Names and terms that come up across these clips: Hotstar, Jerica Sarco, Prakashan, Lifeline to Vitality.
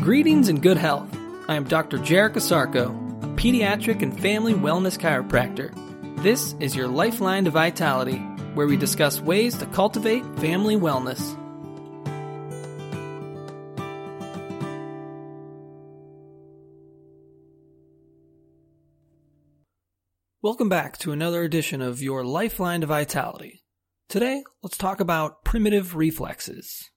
Greetings and good health. I am Dr. Jerica Sarco, a pediatric and family wellness chiropractor. This is your Lifeline to Vitality, where we discuss ways to cultivate family wellness. Welcome back to another edition of your Lifeline to Vitality. Today, let's talk about primitive reflexes.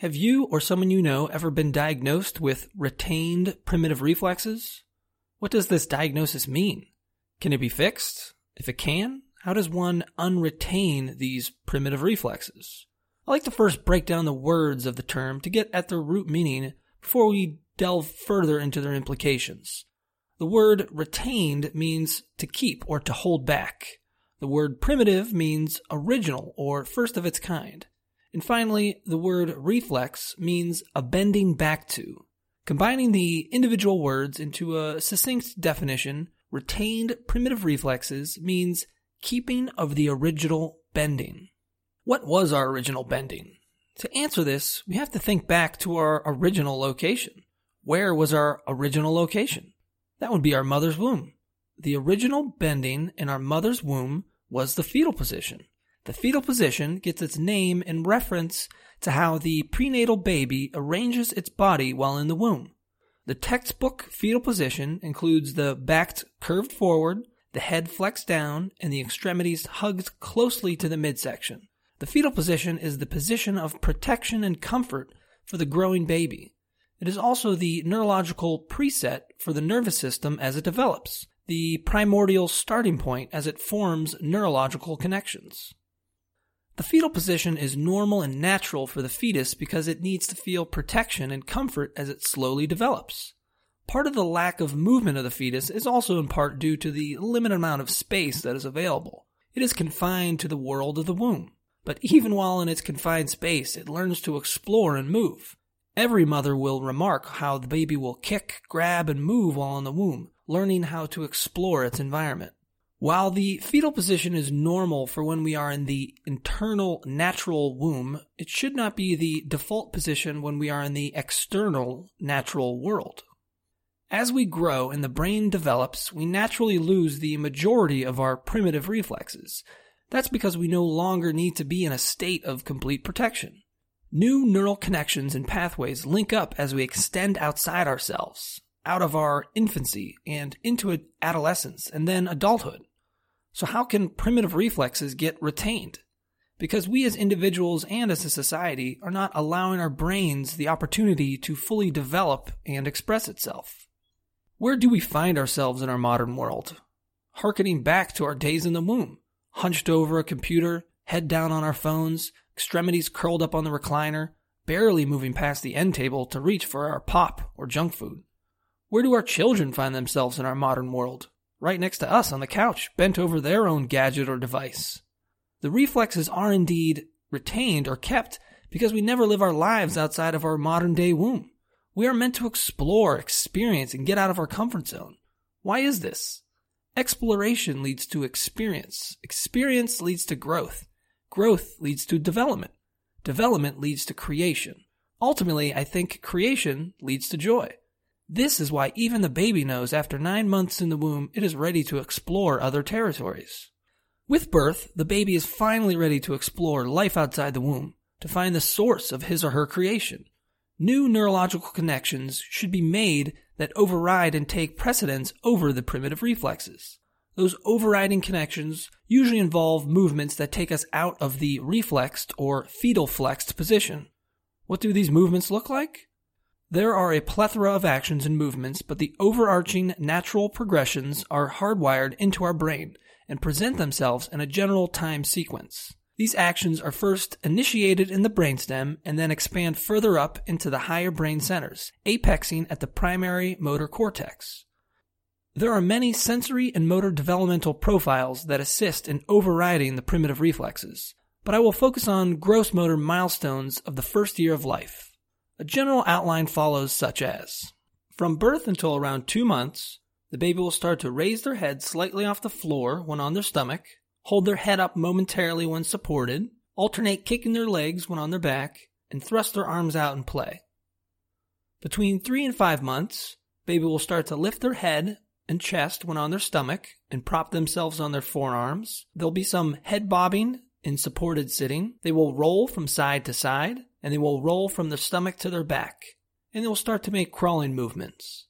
Have you or someone you know ever been diagnosed with retained primitive reflexes? What does this diagnosis mean? Can it be fixed? If it can, how does one unretain these primitive reflexes? I like to first break down the words of the term to get at their root meaning before we delve further into their implications. The word retained means to keep or to hold back. The word primitive means original or first of its kind. And finally, the word reflex means a bending back to. Combining the individual words into a succinct definition, retained primitive reflexes means keeping of the original bending. What was our original bending? To answer this, we have to think back to our original location. Where was our original location? That would be our mother's womb. The original bending in our mother's womb was the fetal position. The fetal position gets its name in reference to how the prenatal baby arranges its body while in the womb. The textbook fetal position includes the back curved forward, the head flexed down, and the extremities hugged closely to the midsection. The fetal position is the position of protection and comfort for the growing baby. It is also the neurological preset for the nervous system as it develops, the primordial starting point as it forms neurological connections. The fetal position is normal and natural for the fetus because it needs to feel protection and comfort as it slowly develops. Part of the lack of movement of the fetus is also in part due to the limited amount of space that is available. It is confined to the world of the womb, but even while in its confined space, it learns to explore and move. Every mother will remark how the baby will kick, grab, and move while in the womb, learning how to explore its environment. While the fetal position is normal for when we are in the internal natural womb, it should not be the default position when we are in the external natural world. As we grow and the brain develops, we naturally lose the majority of our primitive reflexes. That's because we no longer need to be in a state of complete protection. New neural connections and pathways link up as we extend outside ourselves, out of our infancy and into adolescence and then adulthood. So how can primitive reflexes get retained? Because we as individuals and as a society are not allowing our brains the opportunity to fully develop and express itself. Where do we find ourselves in our modern world? Harkening back to our days in the womb, hunched over a computer, head down on our phones, extremities curled up on the recliner, barely moving past the end table to reach for our pop or junk food. Where do our children find themselves in our modern world? Right next to us on the couch, bent over their own gadget or device. The reflexes are indeed retained or kept because we never live our lives outside of our modern-day womb. We are meant to explore, experience, and get out of our comfort zone. Why is this? Exploration leads to experience. Experience leads to growth. Growth leads to development. Development leads to creation. Ultimately, I think creation leads to joy. This is why even the baby knows after 9 months in the womb, it is ready to explore other territories. With birth, the baby is finally ready to explore life outside the womb, to find the source of his or her creation. New neurological connections should be made that override and take precedence over the primitive reflexes. Those overriding connections usually involve movements that take us out of the reflexed or fetal flexed position. What do these movements look like? There are a plethora of actions and movements, but the overarching natural progressions are hardwired into our brain and present themselves in a general time sequence. These actions are first initiated in the brainstem and then expand further up into the higher brain centers, apexing at the primary motor cortex. There are many sensory and motor developmental profiles that assist in overriding the primitive reflexes, but I will focus on gross motor milestones of the first year of life. A general outline follows such as, from birth until around 2 months, the baby will start to raise their head slightly off the floor when on their stomach, hold their head up momentarily when supported, alternate kicking their legs when on their back, and thrust their arms out in play. Between 3 and 5 months, baby will start to lift their head and chest when on their stomach and prop themselves on their forearms. There'll be some head bobbing in supported sitting. They will roll from side to side, and they will roll from their stomach to their back, and they will start to make crawling movements.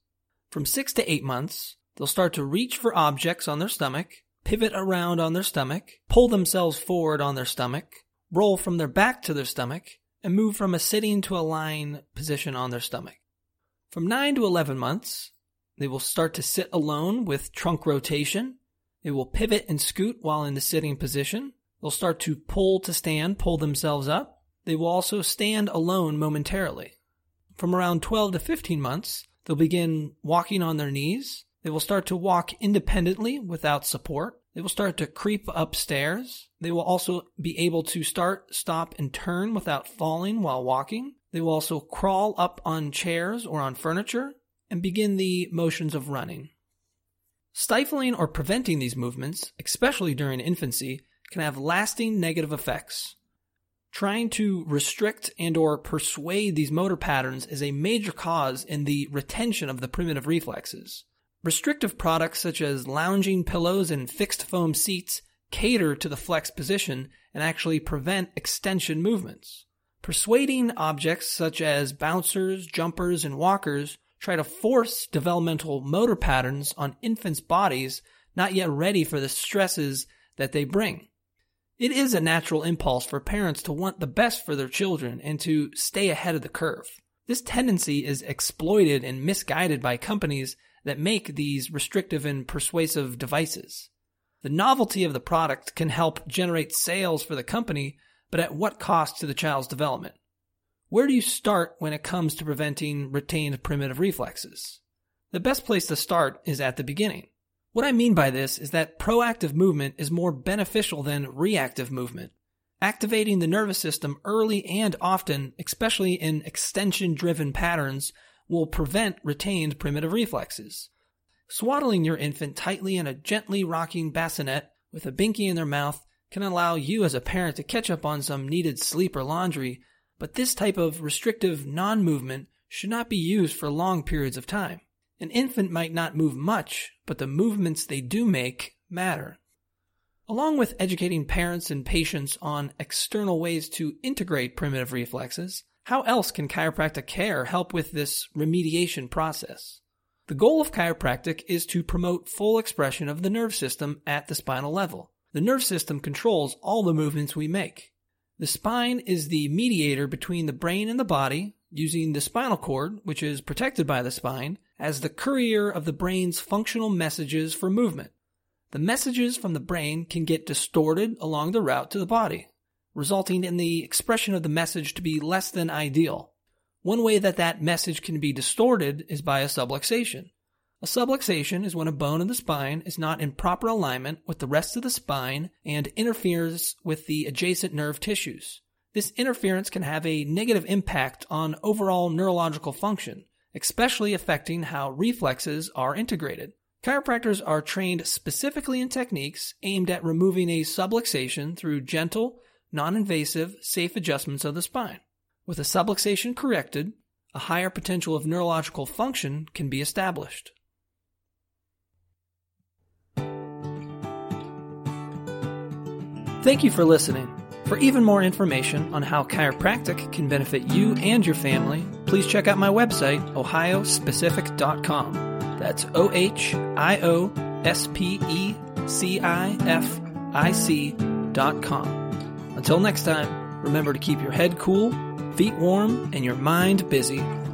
From 6 to 8 months, they'll start to reach for objects on their stomach, pivot around on their stomach, pull themselves forward on their stomach, roll from their back to their stomach, and move from a sitting to a lying position on their stomach. From 9 to 11 months, they will start to sit alone with trunk rotation. They will pivot and scoot while in the sitting position. They'll start to pull to stand, pull themselves up. They will also stand alone momentarily. From around 12 to 15 months, they'll begin walking on their knees. They will start to walk independently without support. They will start to creep upstairs. They will also be able to start, stop, and turn without falling while walking. They will also crawl up on chairs or on furniture and begin the motions of running. Stifling or preventing these movements, especially during infancy, can have lasting negative effects. Trying to restrict and/or persuade these motor patterns is a major cause in the retention of the primitive reflexes. Restrictive products such as lounging pillows and fixed foam seats cater to the flexed position and actually prevent extension movements. Persuading objects such as bouncers, jumpers, and walkers try to force developmental motor patterns on infants' bodies not yet ready for the stresses that they bring. It is a natural impulse for parents to want the best for their children and to stay ahead of the curve. This tendency is exploited and misguided by companies that make these restrictive and persuasive devices. The novelty of the product can help generate sales for the company, but at what cost to the child's development? Where do you start when it comes to preventing retained primitive reflexes? The best place to start is at the beginning. What I mean by this is that proactive movement is more beneficial than reactive movement. Activating the nervous system early and often, especially in extension-driven patterns, will prevent retained primitive reflexes. Swaddling your infant tightly in a gently rocking bassinet with a binky in their mouth can allow you as a parent to catch up on some needed sleep or laundry, but this type of restrictive non-movement should not be used for long periods of time. An infant might not move much, but the movements they do make matter. Along with educating parents and patients on external ways to integrate primitive reflexes, how else can chiropractic care help with this remediation process? The goal of chiropractic is to promote full expression of the nerve system at the spinal level. The nerve system controls all the movements we make. The spine is the mediator between the brain and the body, using the spinal cord, which is protected by the spine, as the courier of the brain's functional messages for movement. The messages from the brain can get distorted along the route to the body, resulting in the expression of the message to be less than ideal. One way that message can be distorted is by a subluxation. A subluxation is when a bone in the spine is not in proper alignment with the rest of the spine and interferes with the adjacent nerve tissues. This interference can have a negative impact on overall neurological function, especially affecting how reflexes are integrated. Chiropractors are trained specifically in techniques aimed at removing a subluxation through gentle, non-invasive, safe adjustments of the spine. With a subluxation corrected, a higher potential of neurological function can be established. Thank you for listening. For even more information on how chiropractic can benefit you and your family, please check out my website, ohiospecific.com. That's ohiospecific.com. Until next time, remember to keep your head cool, feet warm, and your mind busy.